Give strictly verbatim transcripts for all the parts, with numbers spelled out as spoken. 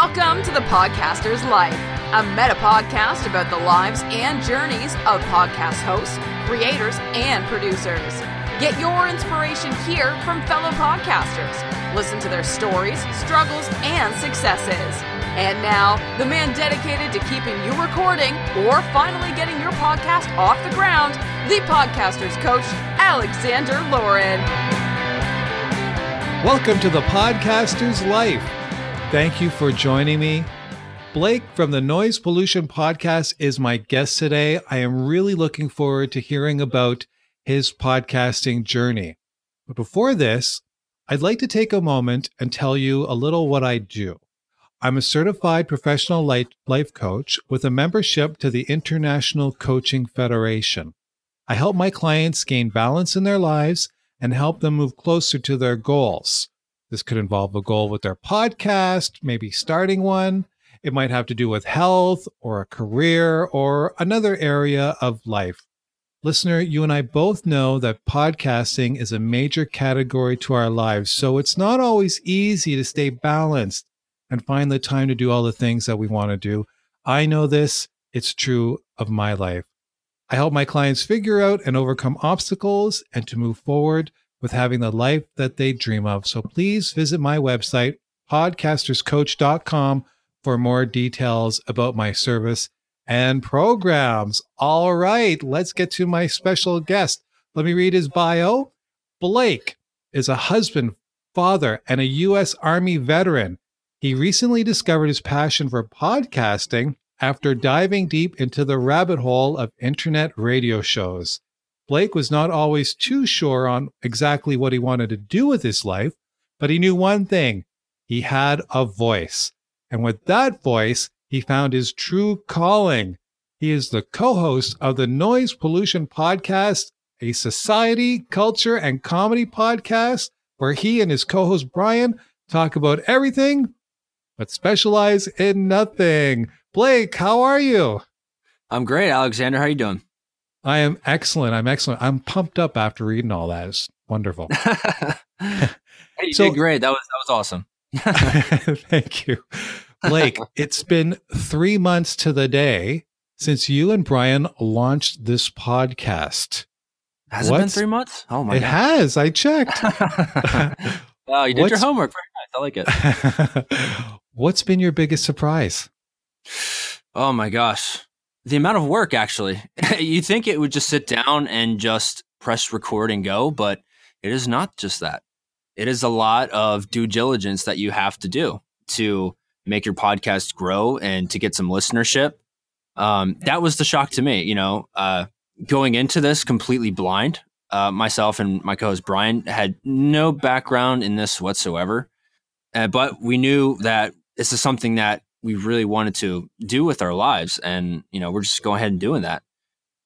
Welcome to The Podcaster's Life, a meta-podcast about the lives and journeys of podcast hosts, creators, and producers. Get your inspiration here from fellow podcasters. Listen to their stories, struggles, and successes. And now, the man dedicated to keeping you recording or finally getting your podcast off the ground, the podcaster's coach, Alexander Lauren. Welcome to The Podcaster's Life. Thank you for joining me. Blake from the Noise Pollution Podcast is my guest today. I am really looking forward to hearing about his podcasting journey. But before this, I'd like to take a moment and tell you a little what I do. I'm a certified professional life coach with a membership to the International Coaching Federation. I help my clients gain balance in their lives and help them move closer to their goals. This could involve a goal with their podcast, maybe starting one. It might have to do with health or a career or another area of life. Listener, you and I both know that podcasting is a major category to our lives, so it's not always easy to stay balanced and find the time to do all the things that we want to do. I know this. It's true of my life. I help my clients figure out and overcome obstacles and to move forward with having the life that they dream of. So please visit my website, podcasters coach dot com, for more details about my service and programs. All right, let's get to my special guest. Let me read his bio. Blake is a husband, father, and a U S Army veteran. He recently discovered his passion for podcasting after diving deep into the rabbit hole of internet radio shows. Blake was not always too sure on exactly what he wanted to do with his life, but he knew one thing. He had a voice. And with that voice, he found his true calling. He is the co-host of the Noise Pollution Podcast, a society, culture, and comedy podcast where he and his co-host Brian talk about everything, but specialize in nothing. Blake, how are you? I'm great, Alexander. How are you doing? I am excellent. I'm excellent. I'm pumped up after reading all that. It's wonderful. Hey, you so, did great. That was that was awesome. Thank you. Blake, it's been three months to the day since you and Brian launched this podcast. Has What's, it been three months? Oh my! It God. has. I checked. Oh, you did What's, your homework. Very nice. I like it. What's been your biggest surprise? Oh my gosh. The amount of work, actually. You'd think it would just sit down and just press record and go, but it is not just that. It is a lot of due diligence that you have to do to make your podcast grow and to get some listenership. Um, that was the shock to me, you know, uh, going into this completely blind. Uh, myself and my co-host Brian had no background in this whatsoever, uh, but we knew that this is something that we really wanted to do with our lives, and you know we're just going ahead and doing that.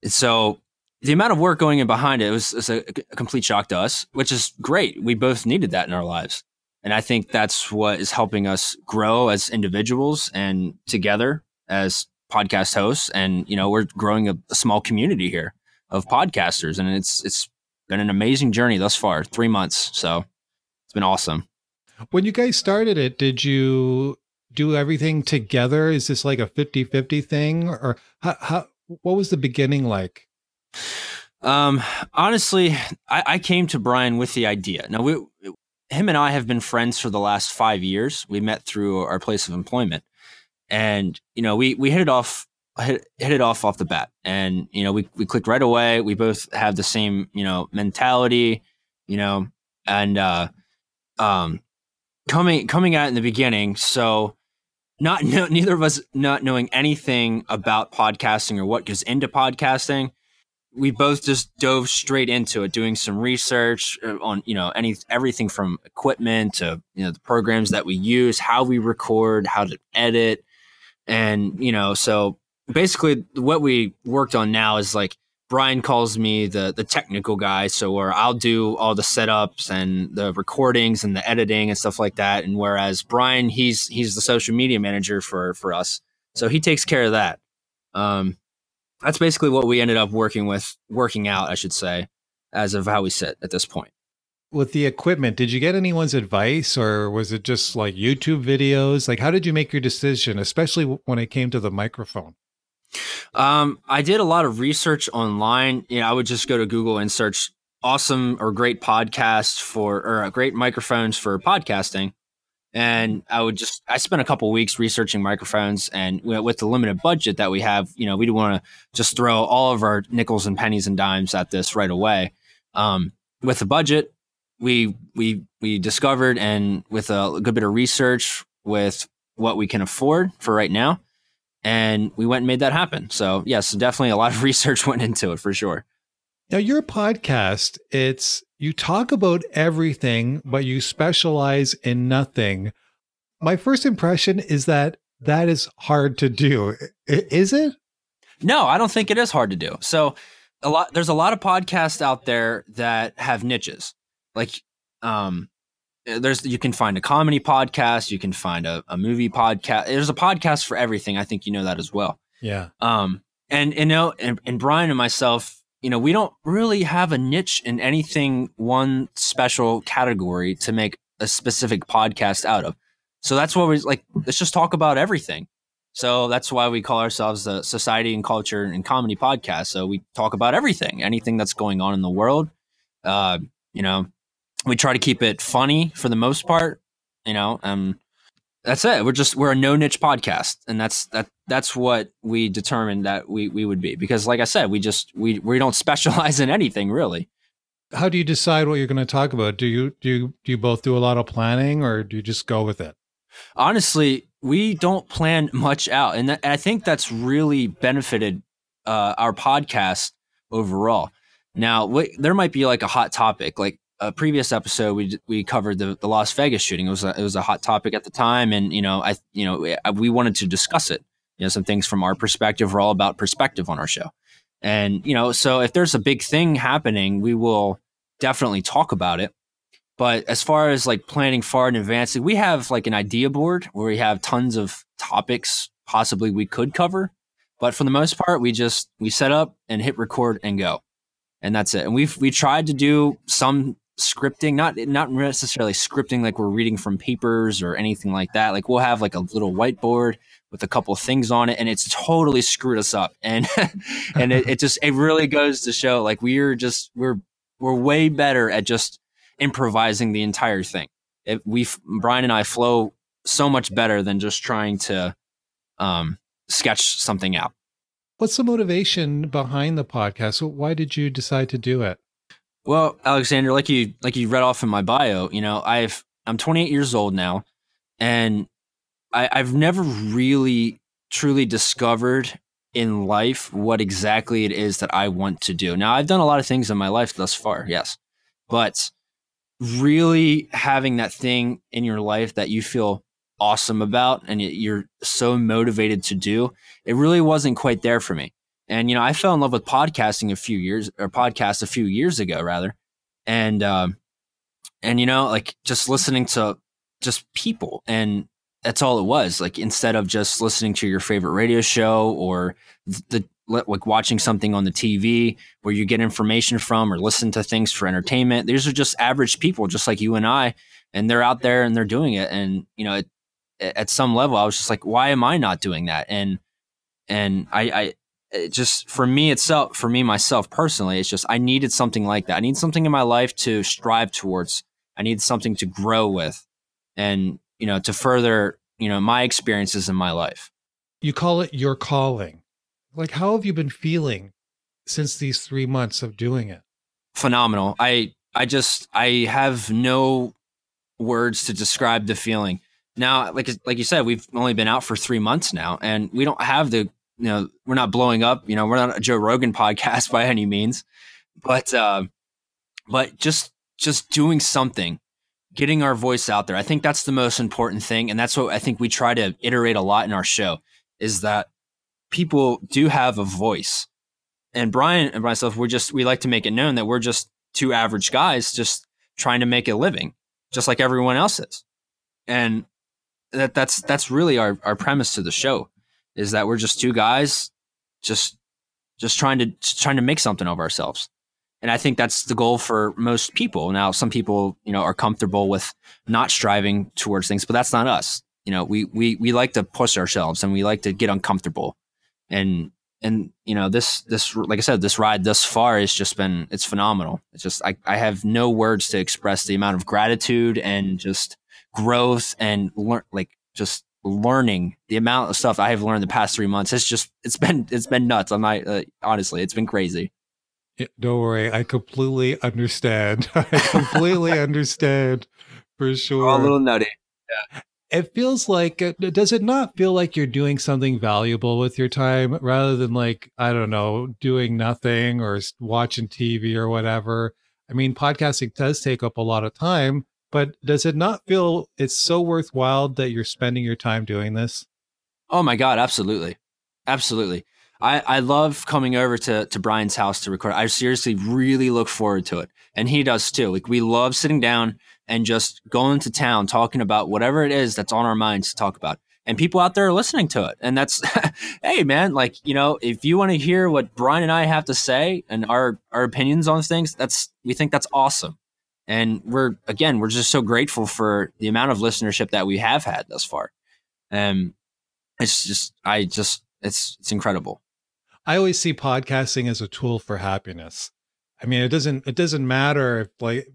And so the amount of work going in behind it was, was a, a complete shock to us, which is great. We both needed that in our lives, and I think that's what is helping us grow as individuals and together as podcast hosts. And you know we're growing a, a small community here of podcasters, and it's it's. Been an amazing journey thus far, three months. So it's been awesome. When you guys started it, did you do everything together? Is this like a fifty-fifty thing, or how, how, what was the beginning like? Um, honestly, I, I came to Brian with the idea. Now, we, him and I have been friends for the last five years. We met through our place of employment, and, you know, we, we hit it off Hit, hit it off off the bat, and you know we we clicked right away. We both have the same you know mentality, you know, and uh, um, coming coming out in the beginning. So not no, neither of us not knowing anything about podcasting or what goes into podcasting, we both just dove straight into it, doing some research on you know any everything from equipment to you know the programs that we use, how we record, how to edit, and you know so. Basically, what we worked on now is like Brian calls me the the technical guy, so where I'll do all the setups and the recordings and the editing and stuff like that. And whereas Brian, he's he's the social media manager for for us, so he takes care of that. Um, that's basically what we ended up working with, working out, I should say, as of how we sit at this point. with the equipment, did you get anyone's advice, or was it just like YouTube videos? Like, how did you make your decision, especially when it came to the microphone? Um, I did a lot of research online. You know, I would just go to Google and search awesome or great podcasts for, or great microphones for podcasting. And I would just, I spent a couple of weeks researching microphones, and with the limited budget that we have, you know, we didn't want to just throw all of our nickels and pennies and dimes at this right away. Um, with the budget, we, we, we discovered, and with a good bit of research, with what we can afford for right now, and we went and made that happen. So yes, definitely a lot of research went into it for sure. Now, your podcast, it's, you talk about everything, but you specialize in nothing. My first impression is that that is hard to do. Is it? No, I don't think it is hard to do. So a lot, there's a lot of podcasts out there that have niches. Like, um, there's, you can find a comedy podcast, you can find a, a movie podcast. There's a podcast for everything. I think you know that as well. Yeah. Um, and you know, and, and Brian and myself, you know, we don't really have a niche in anything, one special category to make a specific podcast out of. So that's what we like, let's just talk about everything. So that's why we call ourselves the Society and Culture and Comedy Podcast. So we talk about everything, anything that's going on in the world. Uh, you know, we try to keep it funny for the most part, you know, um, that's it. We're just, we're a no niche podcast. And that's, that, that's what we determined that we, we would be, because like I said, we just, we, we don't specialize in anything really. How do you decide what you're going to talk about? Do you, do you, do you both do a lot of planning, or do you just go with it? Honestly, we don't plan much out. And, th- and I think that's really benefited uh, our podcast overall. Now what, there might be like a hot topic, like, a previous episode, we we covered the, the Las Vegas shooting. It was a, it was a hot topic at the time, and you know, I you know I, we wanted to discuss it. You know, some things from our perspective. We're all about perspective on our show, and you know, so if there's a big thing happening, we will definitely talk about it. But as far as like planning far in advance, we have like an idea board where we have tons of topics possibly we could cover, but for the most part, we just we set up and hit record and go, and that's it. And we've we tried to do some scripting, not not necessarily scripting like we're reading from papers or anything like that. Like we'll have like a little whiteboard with a couple of things on it, and it's totally screwed us up. And and it, it just it really goes to show like we're just we're we're way better at just improvising the entire thing. It, we Brian and I flow so much better than just trying to um, sketch something out. What's the motivation behind the podcast? Why did you decide to do it? Well, Alexander, like you, like you read off in my bio, you know, I've, I'm twenty-eight years old now, and I, I've never really truly discovered in life what exactly it is that I want to do. Now, I've done a lot of things in my life thus far. Yes. But really having that thing in your life that you feel awesome about and you're so motivated to do, it really wasn't quite there for me. And, you know, I fell in love with podcasting a few years or podcasts a few years ago, rather. And, um, and, you know, like just listening to just people, and that's all it was, like, instead of just listening to your favorite radio show or the, like watching something on the T V where you get information from or listen to things for entertainment. These are just average people, just like you and I, and they're out there and they're doing it. And, you know, it, at some level, I was just like, why am I not doing that? And, and I, I, It just for me itself, for me, myself personally, it's just, I needed something like that. I need something in my life to strive towards. I need something to grow with and, you know, to further, you know, my experiences in my life. You call it your calling. Like, how have you been feeling since these three months of doing it? Phenomenal. I, I just, I have no words to describe the feeling. Now, like, like you said, we've only been out for three months now, and we don't have the, you know, we're not blowing up, you know, we're not a Joe Rogan podcast by any means, but, uh, but just, just doing something, getting our voice out there. I think that's the most important thing. And that's what I think we try to iterate a lot in our show, is that people do have a voice. And Brian and myself, we're just, we like to make it known that we're just two average guys, just trying to make a living, just like everyone else is. And that that's, that's really our, our premise to the show. Is that we're just two guys, just, just trying to just trying to make something of ourselves, And I think that's the goal for most people. Now, some people, you know, are comfortable with not striving towards things, but that's not us. You know, we we we like to push ourselves and we like to get uncomfortable. And and you know, this this like I said, this ride thus far has just been it's phenomenal. It's just I, I have no words to express the amount of gratitude and just growth and learn like just learning the amount of stuff I have learned the past three months. It's just it's been it's been nuts. I'm not uh, honestly, it's been crazy. Yeah, don't worry. I completely understand. I completely understand for sure. All a little nutty. Yeah. It feels like, does it not feel like you're doing something valuable with your time rather than like, I don't know, doing nothing or watching T V or whatever? I mean, podcasting does take up a lot of time, but does it not feel it's so worthwhile that you're spending your time doing this? Oh my God. Absolutely. Absolutely. I, I love coming over to, to Brian's house to record. I seriously really look forward to it. And he does too. Like we love sitting down and just going to town, talking about whatever it is that's on our minds to talk about. And people out there are listening to it. And that's, hey man, like, you know, if you want to hear what Brian and I have to say and our, our opinions on things, that's, we think that's awesome. And we're, again, we're just so grateful for the amount of listenership that we have had thus far. Um, it's just, I just, it's, it's incredible. I always see podcasting as a tool for happiness. I mean, it doesn't, it doesn't matter if like,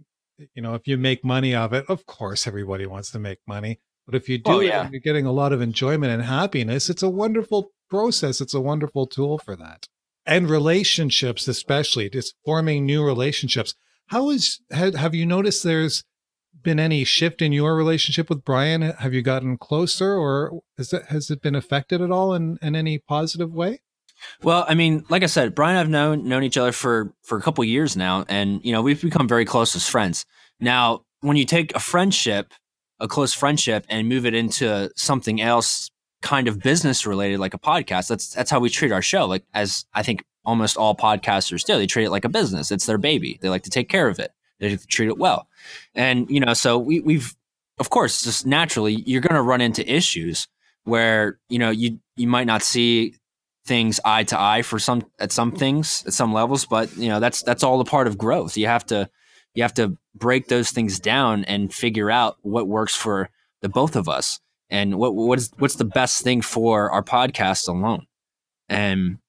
you know, if you make money of it, of course, everybody wants to make money. But if you do oh, yeah. it and you're getting a lot of enjoyment and happiness, it's a wonderful process. It's a wonderful tool for that. And relationships, especially just forming new relationships. How is, have, have you noticed there's been any shift in your relationship with Brian? Have you gotten closer or is that, has it been affected at all in, in any positive way? Well, I mean, like I said, Brian and I've known known each other for, for a couple of years now, and you know we've become very close as friends. Now, when you take a friendship, a close friendship, and move it into something else, kind of business related, like a podcast, that's that's how we treat our show. Like as I think almost all podcasters do, they treat it like a business. It's their baby. They like to take care of it. They like to treat it well, and you know, so we, we've, of course, just naturally, you're going to run into issues where you know you you might not see things eye to eye for some at some things at some levels, but you know that's that's all a part of growth. You have to you have to break those things down and figure out what works for the both of us and what what is what's the best thing for our podcast alone. And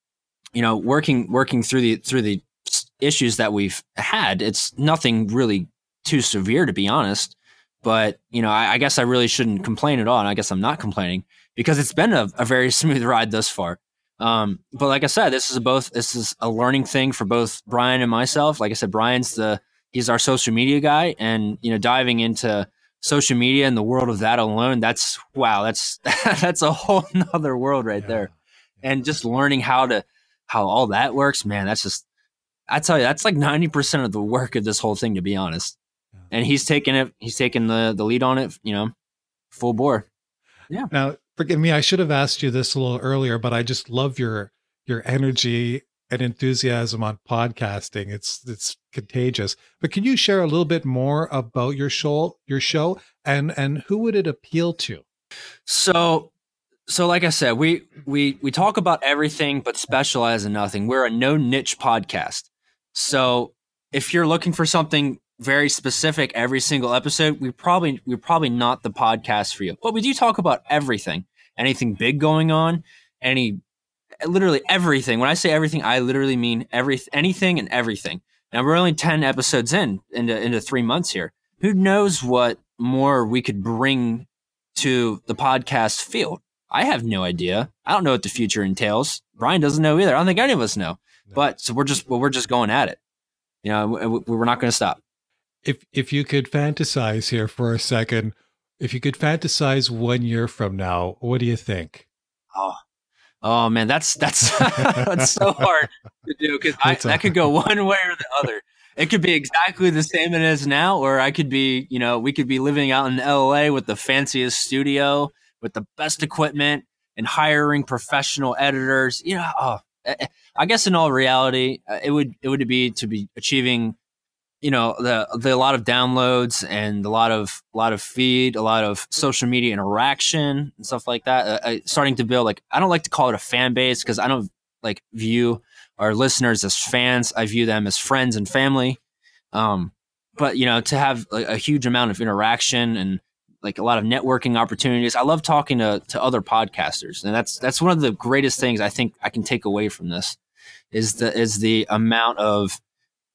you know, working working through the through the issues that we've had, it's nothing really too severe to be honest. But you know, I, I guess I really shouldn't complain at all, and I guess I'm not complaining because it's been a, a very smooth ride thus far. Um, but like I said, this is a both, this is a learning thing for both Brian and myself. Like I said, Brian's the, he's our social media guy, and, you know, diving into social media and the world of that alone, that's, wow, that's, that's a whole nother world right yeah. there. And just learning how to, how all that works, man, that's just, I tell you, that's like ninety percent of the work of this whole thing, to be honest. Yeah. And he's taking it, he's taking the, the lead on it, you know, full bore. Yeah. Now, forgive me, I should have asked you this a little earlier, but I just love your your energy and enthusiasm on podcasting. It's it's contagious. But can you share a little bit more about your show, your show, and and who would it appeal to? So, so like I said, we we we talk about everything but specialize in nothing. We're a no niche podcast. So, if you're looking for something very specific every single episode, we probably we're probably not the podcast for you. But we do talk about everything. Anything big going on, any, literally everything. When I say everything, I literally mean every, anything and everything. Now we're only ten episodes in, into, into three months here. Who knows what more we could bring to the podcast field? I have no idea. I don't know what the future entails. Brian doesn't know either. I don't think any of us know. No. But so we're just, well, we're just going at it. You know, we're not going to stop. If if you could fantasize here for a second. If you could fantasize one year from now, what do you think? Oh, oh man, that's that's that's so hard to do because that could go one way or the other. It could be exactly the same it is now, or I could be, you know, we could be living out in L A with the fanciest studio, with the best equipment, and hiring professional editors. You know, oh, I guess in all reality, it would it would be to be achieving, you know, the, the, a lot of downloads and a lot of, a lot of feed, a lot of social media interaction and stuff like that. Uh, I, starting to build, like, I don't like to call it a fan base because I don't like view our listeners as fans. I view them as friends and family. Um, but, you know, to have a, a huge amount of interaction and like a lot of networking opportunities. I love talking to, to other podcasters. And that's, that's one of the greatest things I think I can take away from this is the, is the amount of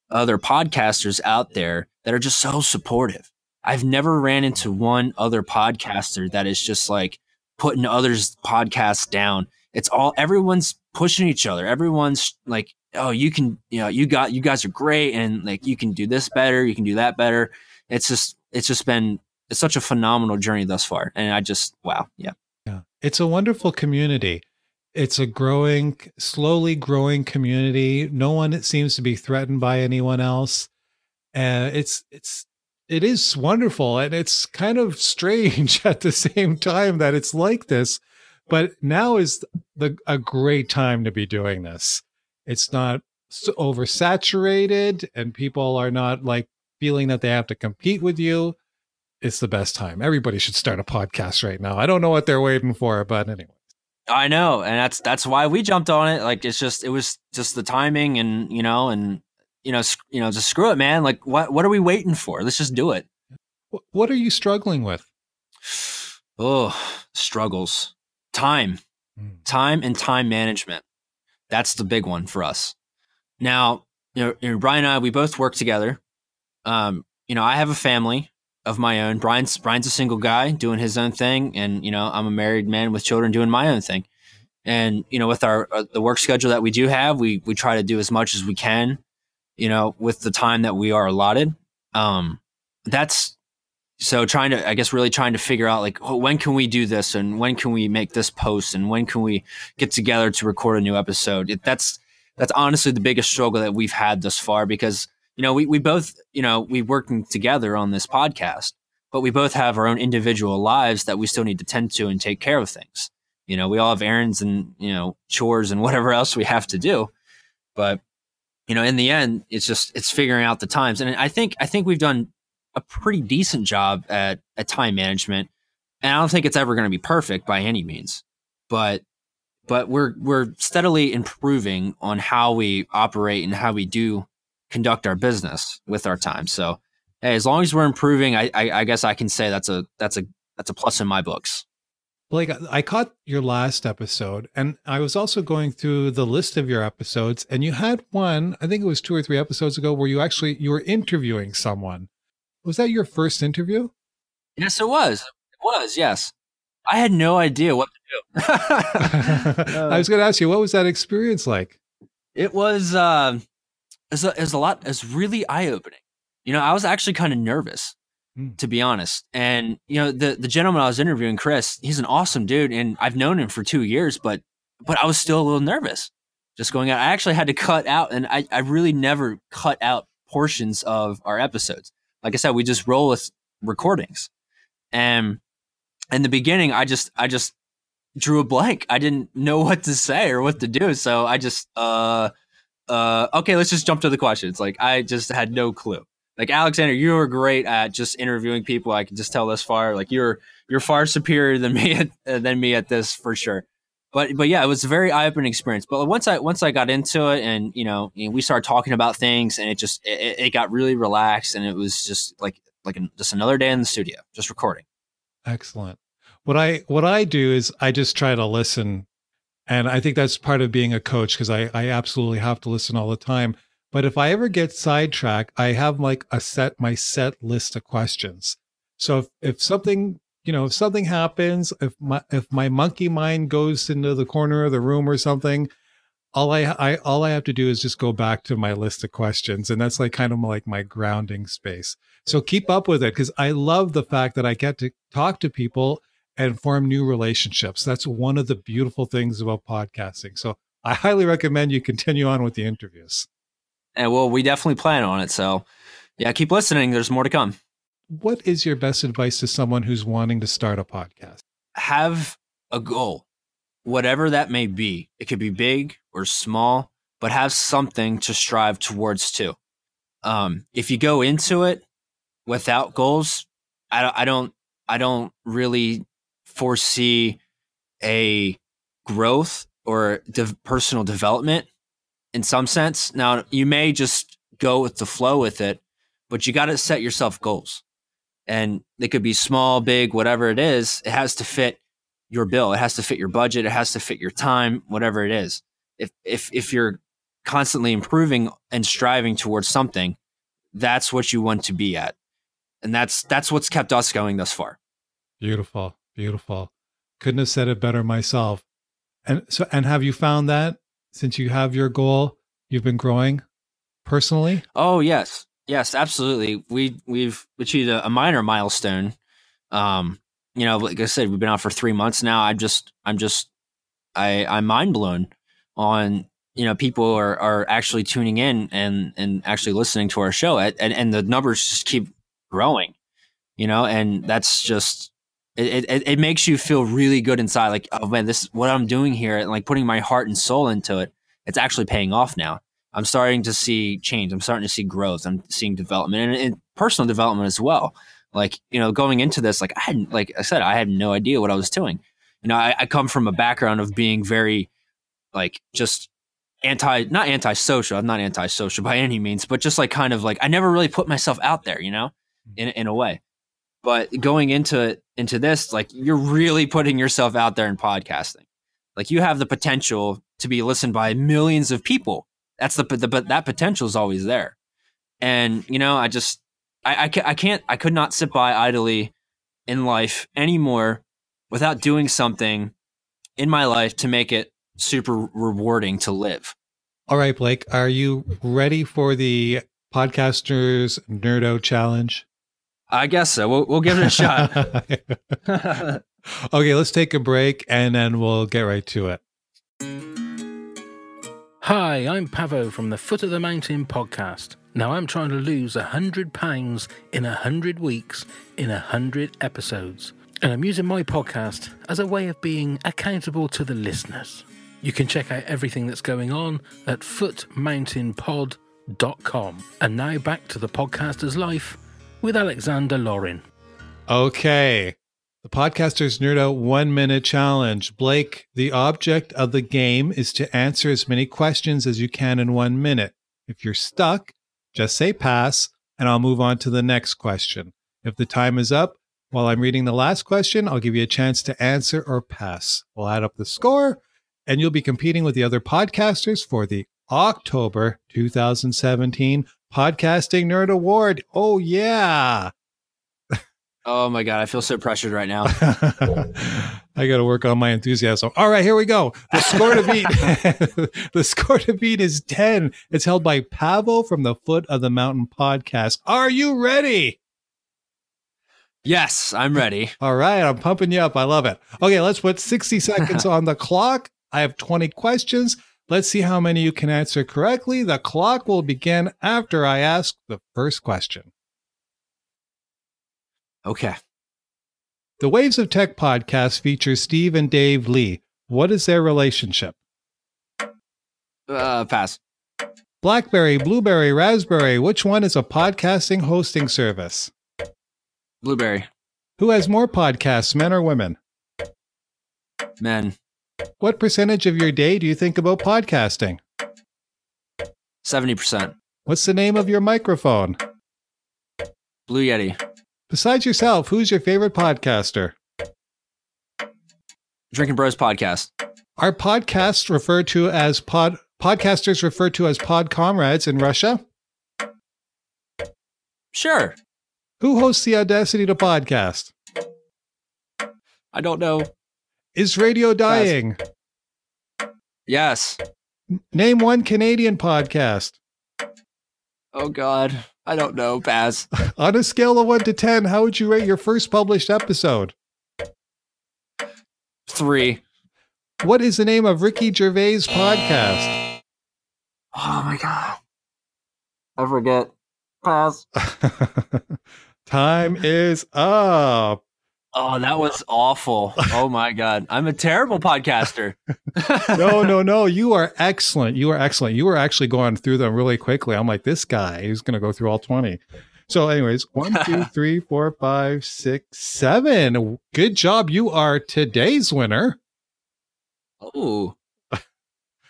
other podcasters out there that are just so supportive. I've never ran into one other podcaster that is just like putting others' podcasts down. It's all, everyone's pushing each other. Everyone's like, oh, you can, you know, you got, you guys are great. And like, you can do this better. You can do that better. It's just, it's just been, it's such a phenomenal journey thus far. And I just, wow. Yeah. Yeah. It's a wonderful community. It's a growing, slowly growing community. No one seems to be threatened by anyone else. Uh, it's, it's, it is wonderful. And it's kind of strange at the same time that it's like this, but now is the, a great time to be doing this. It's not oversaturated and people are not like feeling that they have to compete with you. It's the best time. Everybody should start a podcast right now. I don't know what they're waiting for, but anyway. I know. And that's, that's why we jumped on it. Like, it's just, it was just the timing and, you know, and, you know, sc- you know, just screw it, man. Like, what, what are we waiting for? Let's just do it. What are you struggling with? Oh, struggles, time, mm. time and time management. That's the big one for us. Now, you know, Brian and I, we both work together. Um, you know, I have a family of my own. Brian's Brian's a single guy doing his own thing. And, you know, I'm a married man with children doing my own thing. And, you know, with our, uh, the work schedule that we do have, we, we try to do as much as we can, you know, with the time that we are allotted. Um, that's so trying to, I guess, really trying to figure out like, oh, when can we do this? And when can we make this post? And when can we get together to record a new episode? It, that's, that's honestly the biggest struggle that we've had thus far, because You know, we, we both, you know, we're working together on this podcast, but we both have our own individual lives that we still need to tend to and take care of things. You know, we all have errands and, you know, chores and whatever else we have to do. But, you know, in the end, it's just, it's figuring out the times. And I think, I think we've done a pretty decent job at, at time management. And I don't think it's ever going to be perfect by any means, but, but we're, we're steadily improving on how we operate and how we do conduct our business with our time. So, hey, as long as we're improving, I, I, I guess I can say that's a that's a that's a plus in my books. Blake, I caught your last episode, and I was also going through the list of your episodes, and you had one, I think it was two or three episodes ago, where you actually you were interviewing someone. Was that your first interview? Yes, it was. It was, yes. I had no idea what to do. uh, I was going to ask you, what was that experience like? It was. Uh, It's a, it's a lot. It's really eye opening. You know, I was actually kind of nervous, mm. to be honest. And you know, the the gentleman I was interviewing, Chris, he's an awesome dude, and I've known him for two years. But but I was still a little nervous, just going out. I actually had to cut out, and I I really never cut out portions of our episodes. Like I said, we just roll with recordings. And in the beginning, I just I just drew a blank. I didn't know what to say or what to do, so I just uh. Uh, okay, let's just jump to the questions. Like, I just had no clue. Like, Alexander, you were great at just interviewing people. I can just tell this far. Like, you're you're far superior than me at, uh, than me at this for sure. But but yeah, it was a very eye opening experience. But once I once I got into it, and you know, and we started talking about things, and it just it, it got really relaxed, and it was just like like an, just another day in the studio, just recording. Excellent. What I what I do is I just try to listen. And I think that's part of being a coach, because I, I absolutely have to listen all the time. But if I ever get sidetracked, I have like a set, my set list of questions. So if, if something, you know, if something happens, if my, if my monkey mind goes into the corner of the room or something, all I, I, all I have to do is just go back to my list of questions. And that's like kind of like my grounding space. So keep up with it, because I love the fact that I get to talk to people and form new relationships. That's one of the beautiful things about podcasting. So I highly recommend you continue on with the interviews. And well, we definitely plan on it. So yeah, keep listening. There's more to come. What is your best advice to someone who's wanting to start a podcast? Have a goal, whatever that may be. It could be big or small, but have something to strive towards too. Um, if you go into it without goals, I don't, I don't, I don't really foresee a growth or de- personal development in some sense. Now, you may just go with the flow with it, but you got to set yourself goals. And they could be small, big, whatever it is. It has to fit your bill. It has to fit your budget. It has to fit your time, whatever it is. If if if you're constantly improving and striving towards something, that's what you want to be at. And that's that's what's kept us going thus far. Beautiful, beautiful. Couldn't have said it better myself. And so, and have you found that since you have your goal, you've been growing personally? Oh, yes. Yes, absolutely. We we've achieved a, a minor milestone. Um, you know, like I said, we've been out for three months now. I just, I'm just, I, I'm mind blown on, you know, people are are actually tuning in and and actually listening to our show, and and the numbers just keep growing, you know, and that's just it. It, it makes you feel really good inside, like, oh man, this is what I'm doing here, and like putting my heart and soul into it. It's actually paying off now. I'm starting to see change. I'm starting to see growth. I'm seeing development and, and personal development as well. Like, you know, going into this, like I hadn't, like I said, I had no idea what I was doing. You know, I, I come from a background of being very like just anti, not antisocial. I'm not antisocial by any means, but just like kind of like, I never really put myself out there, you know, in in a way, but going into, into this, like you're really putting yourself out there in podcasting. Like you have the potential to be listened by millions of people. That's the, the, but that potential is always there. And, you know, I just, I, I, I can't, I could not sit by idly in life anymore without doing something in my life to make it super rewarding to live. All right, Blake, are you ready for the Podcasters Nerdo Challenge? I guess so. We'll, we'll give it a shot. Okay, let's take a break and then we'll get right to it. Hi, I'm Pavo from the Foot of the Mountain podcast. Now I'm trying to lose one hundred pounds in one hundred weeks in one hundred episodes. And I'm using my podcast as a way of being accountable to the listeners. You can check out everything that's going on at foot mountain pod dot com. And now back to the podcaster's life with Alexander Lauren. Okay. The Podcaster's Nerdo one-minute challenge. Blake, the object of the game is to answer as many questions as you can in one minute. If you're stuck, just say pass, and I'll move on to the next question. If the time is up, while I'm reading the last question, I'll give you a chance to answer or pass. We'll add up the score, and you'll be competing with the other podcasters for the October twenty seventeen Podcasting Nerd Award. Oh, yeah. Oh my God, I feel so pressured right now. I got to work on my enthusiasm. All right, here we go. The score to beat The score to beat is ten. It's held by Pavo from the Foot of the Mountain podcast. Are you ready? Yes, I'm ready. All right, I'm pumping you up. I love it. Okay, let's put sixty seconds on the clock. I have twenty questions. Let's see how many you can answer correctly. The clock will begin after I ask the first question. Okay. The Waves of Tech podcast features Steve and Dave Lee. What is their relationship? Uh, pass. Blackberry, Blueberry, Raspberry. Which one is a podcasting hosting service? Blueberry. Who has more podcasts, men or women? Men. What percentage of your day do you think about podcasting? seventy percent. What's the name of your microphone? Blue Yeti. Besides yourself, who's your favorite podcaster? Drinking Bros Podcast. Are podcasts referred to as pod podcasters referred to as pod comrades in Russia? Sure. Who hosts the Audacity to Podcast? I don't know. Is radio dying? Yes. Name one Canadian podcast. Oh, God. I don't know. Pass. On a scale of one to ten, how would you rate your first published episode? Three. What is the name of Ricky Gervais' podcast? Oh, my God. I forget. Pass. Time is up. Oh, that was awful. Oh, my God. I'm a terrible podcaster. no, no, no. You are excellent. You are excellent. You were actually going through them really quickly. I'm like, this guy is going to go through all twenty. So anyways, one, two, three, four, five, six, seven. Good job. You are today's winner. Oh,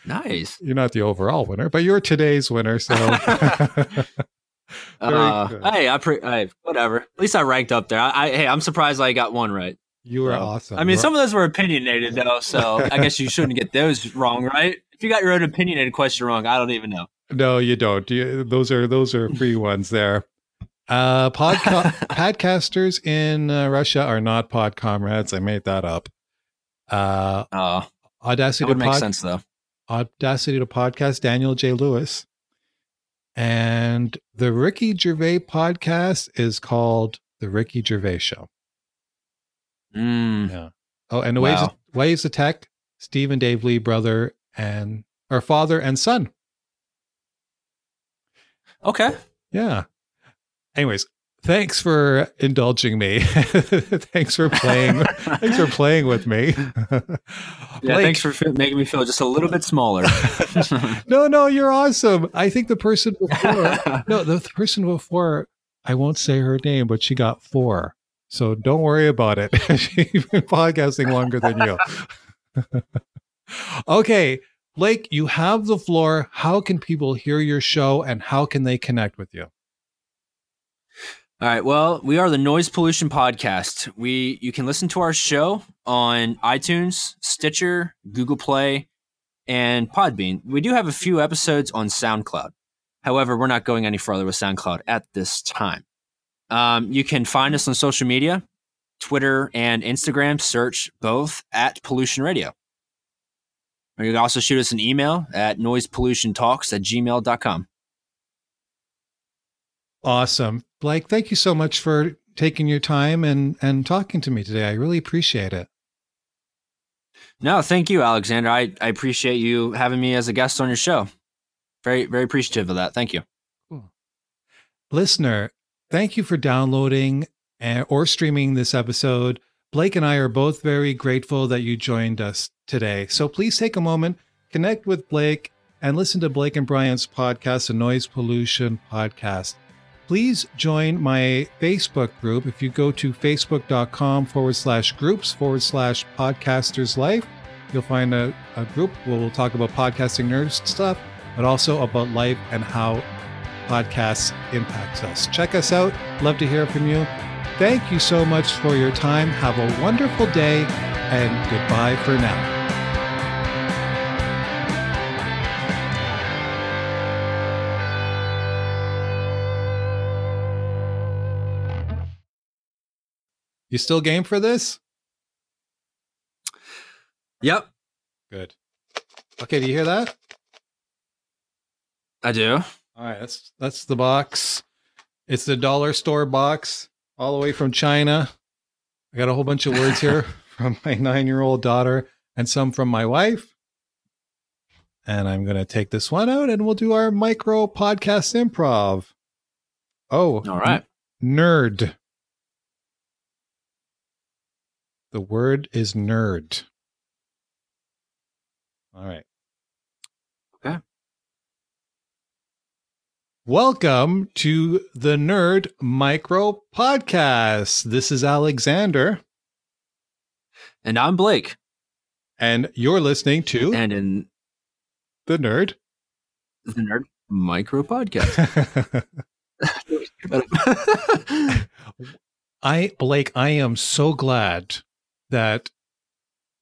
Nice. You're not the overall winner, but you're today's winner. So, uh, hey, I, pre- I whatever. At least I ranked up there. I, I hey, I'm surprised I got one right. You were so awesome. I mean, some of those were opinionated though, so I guess you shouldn't get those wrong, right? If you got your own opinionated question wrong, I don't even know. No, you don't. You, those are those are free ones there. Uh, podca- podcasters in uh, Russia are not pod comrades. I made that up. Uh, uh Audacity that would to pod- make sense though. Audacity to Podcast, Daniel J. Lewis, and the Ricky Gervais podcast is called the Ricky Gervais Show. Mm. Yeah. Oh, and the wow. Waves of, Waves of Tech, Steve and Dave Lee, brother and or father and son. Okay. Yeah. Anyways, thanks for indulging me. Thanks for playing. Thanks for playing with me. Yeah, Blake, thanks for making me feel just a little bit smaller. no, no, you're awesome. I think the person before, no, the, the person before, I won't say her name, but she got four. So don't worry about it. She's been podcasting longer than you. Okay, Blake, you have the floor. How can people hear your show and how can they connect with you? All right. Well, we are the Noise Pollution Podcast. We you can listen to our show on iTunes, Stitcher, Google Play, and Podbean. We do have a few episodes on SoundCloud. However, we're not going any further with SoundCloud at this time. Um, you can find us on social media, Twitter and Instagram. Search both at Pollution Radio. Or you can also shoot us an email at noisepollutiontalks at gmail dot com. Awesome. Blake, thank you so much for taking your time and, and talking to me today. I really appreciate it. No, thank you, Alexander. I, I appreciate you having me as a guest on your show. Very, very appreciative of that. Thank you. Cool. Listener, thank you for downloading or streaming this episode. Blake and I are both very grateful that you joined us today. So please take a moment, connect with Blake, and listen to Blake and Brian's podcast, the Noise Pollution Podcast. Please join my Facebook group. If you go to facebook.com forward slash groups forward slash podcasters life, you'll find a, a group where we'll talk about podcasting nerd stuff, but also about life and how podcasts impact us. Check us out. Love to hear from you. Thank you so much for your time. Have a wonderful day and goodbye for now. You still game for this? Yep. Good. Okay, do you hear that? I do. All right, that's that's the box. It's the dollar store box, all the way from China. I got a whole bunch of words here from my nine-year-old daughter and some from my wife. And I'm going to take this one out and we'll do our micro podcast improv. Oh, all right. N- nerd. The word is nerd. All right. Okay. Welcome to the Nerd Micro Podcast. This is Alexander. And I'm Blake. And you're listening to and in the Nerd. The Nerd Micro Podcast. I Blake, I am so glad that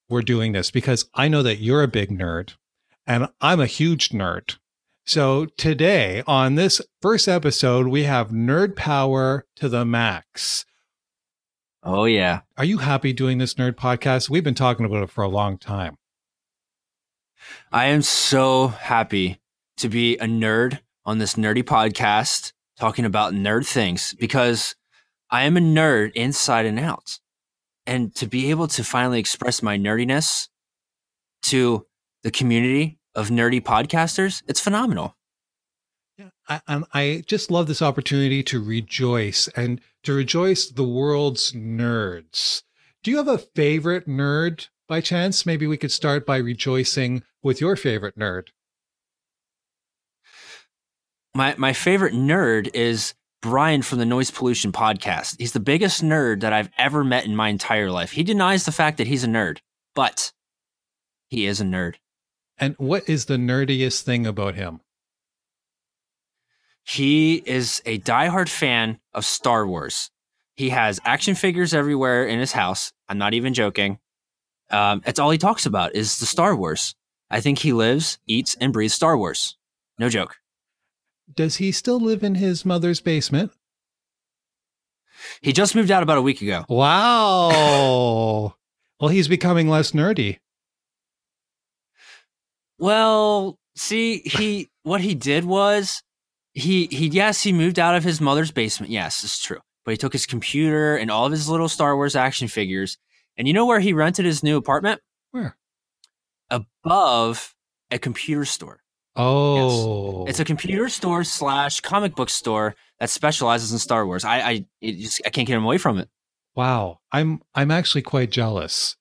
we're doing this because I know that you're a big nerd and I'm a huge nerd. So today on this first episode, we have nerd power to the max. Oh, yeah. Are you happy doing this nerd podcast? We've been talking about it for a long time. I am so happy to be a nerd on this nerdy podcast talking about nerd things because I am a nerd inside and out. And to be able to finally express my nerdiness to the community of nerdy podcasters, it's phenomenal. Yeah, I, I just love this opportunity to rejoice and to rejoice the world's nerds. Do you have a favorite nerd by chance? Maybe we could start by rejoicing with your favorite nerd. My my favorite nerd is Brian from the Noise Pollution Podcast. He's the biggest nerd that I've ever met in my entire life. He denies the fact that he's a nerd, but he is a nerd. And what is the nerdiest thing about him? He is a diehard fan of Star Wars. He has action figures everywhere in his house. I'm not even joking. Um, that's all he talks about is the Star Wars. I think he lives, eats, and breathes Star Wars. No joke. Does he still live in his mother's basement? He just moved out about a week ago. Wow. Well, he's becoming less nerdy. Well, see, he what he did was he he yes, he moved out of his mother's basement. Yes, it's true. But he took his computer and all of his little Star Wars action figures. And you know where he rented his new apartment? Where? Above a computer store. Oh. Yes. It's a computer store slash comic book store that specializes in Star Wars. I I it just, I can't get him away from it. Wow. I'm I'm actually quite jealous.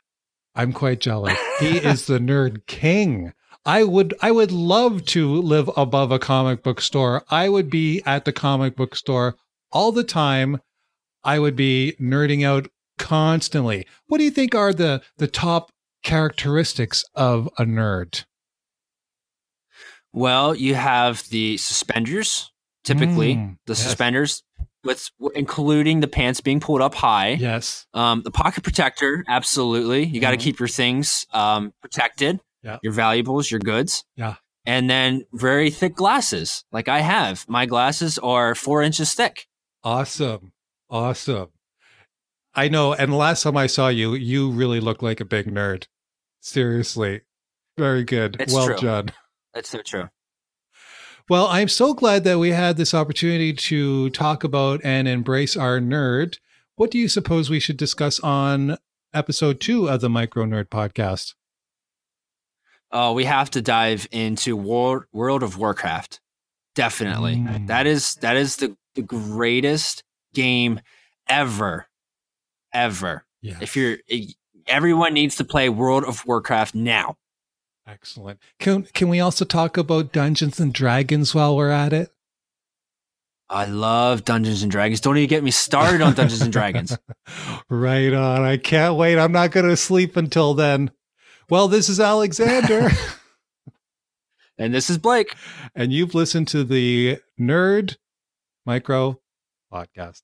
I'm quite jealous. He is the nerd king. I would I would love to live above a comic book store. I would be at the comic book store all the time. I would be nerding out constantly. What do you think are the the top characteristics of a nerd? Well, you have the suspenders, typically mm, the yes. suspenders, with including the pants being pulled up high. Yes. Um, the pocket protector, absolutely. You mm. got to keep your things um, protected. Yeah. Your valuables, your goods. Yeah. And then very thick glasses, like I have. My glasses are four inches thick. Awesome, awesome. I know. And last time I saw you, you really look like a big nerd. Seriously, very good. It's well true. done. That's so true. Well, I'm so glad that we had this opportunity to talk about and embrace our nerd. What do you suppose we should discuss on episode two of the Micro Nerd Podcast? Oh, we have to dive into World World of Warcraft. Definitely. Mm. That is that is the, the greatest game ever. Ever. Yes. If you're everyone needs to play World of Warcraft now. Excellent. Can can we also talk about Dungeons and Dragons while we're at it? I love Dungeons and Dragons. Don't even get me started on Dungeons and Dragons. Right on. I can't wait. I'm not going to sleep until then. Well, this is Alexander. And this is Blake. And you've listened to the Nerd Micro Podcast.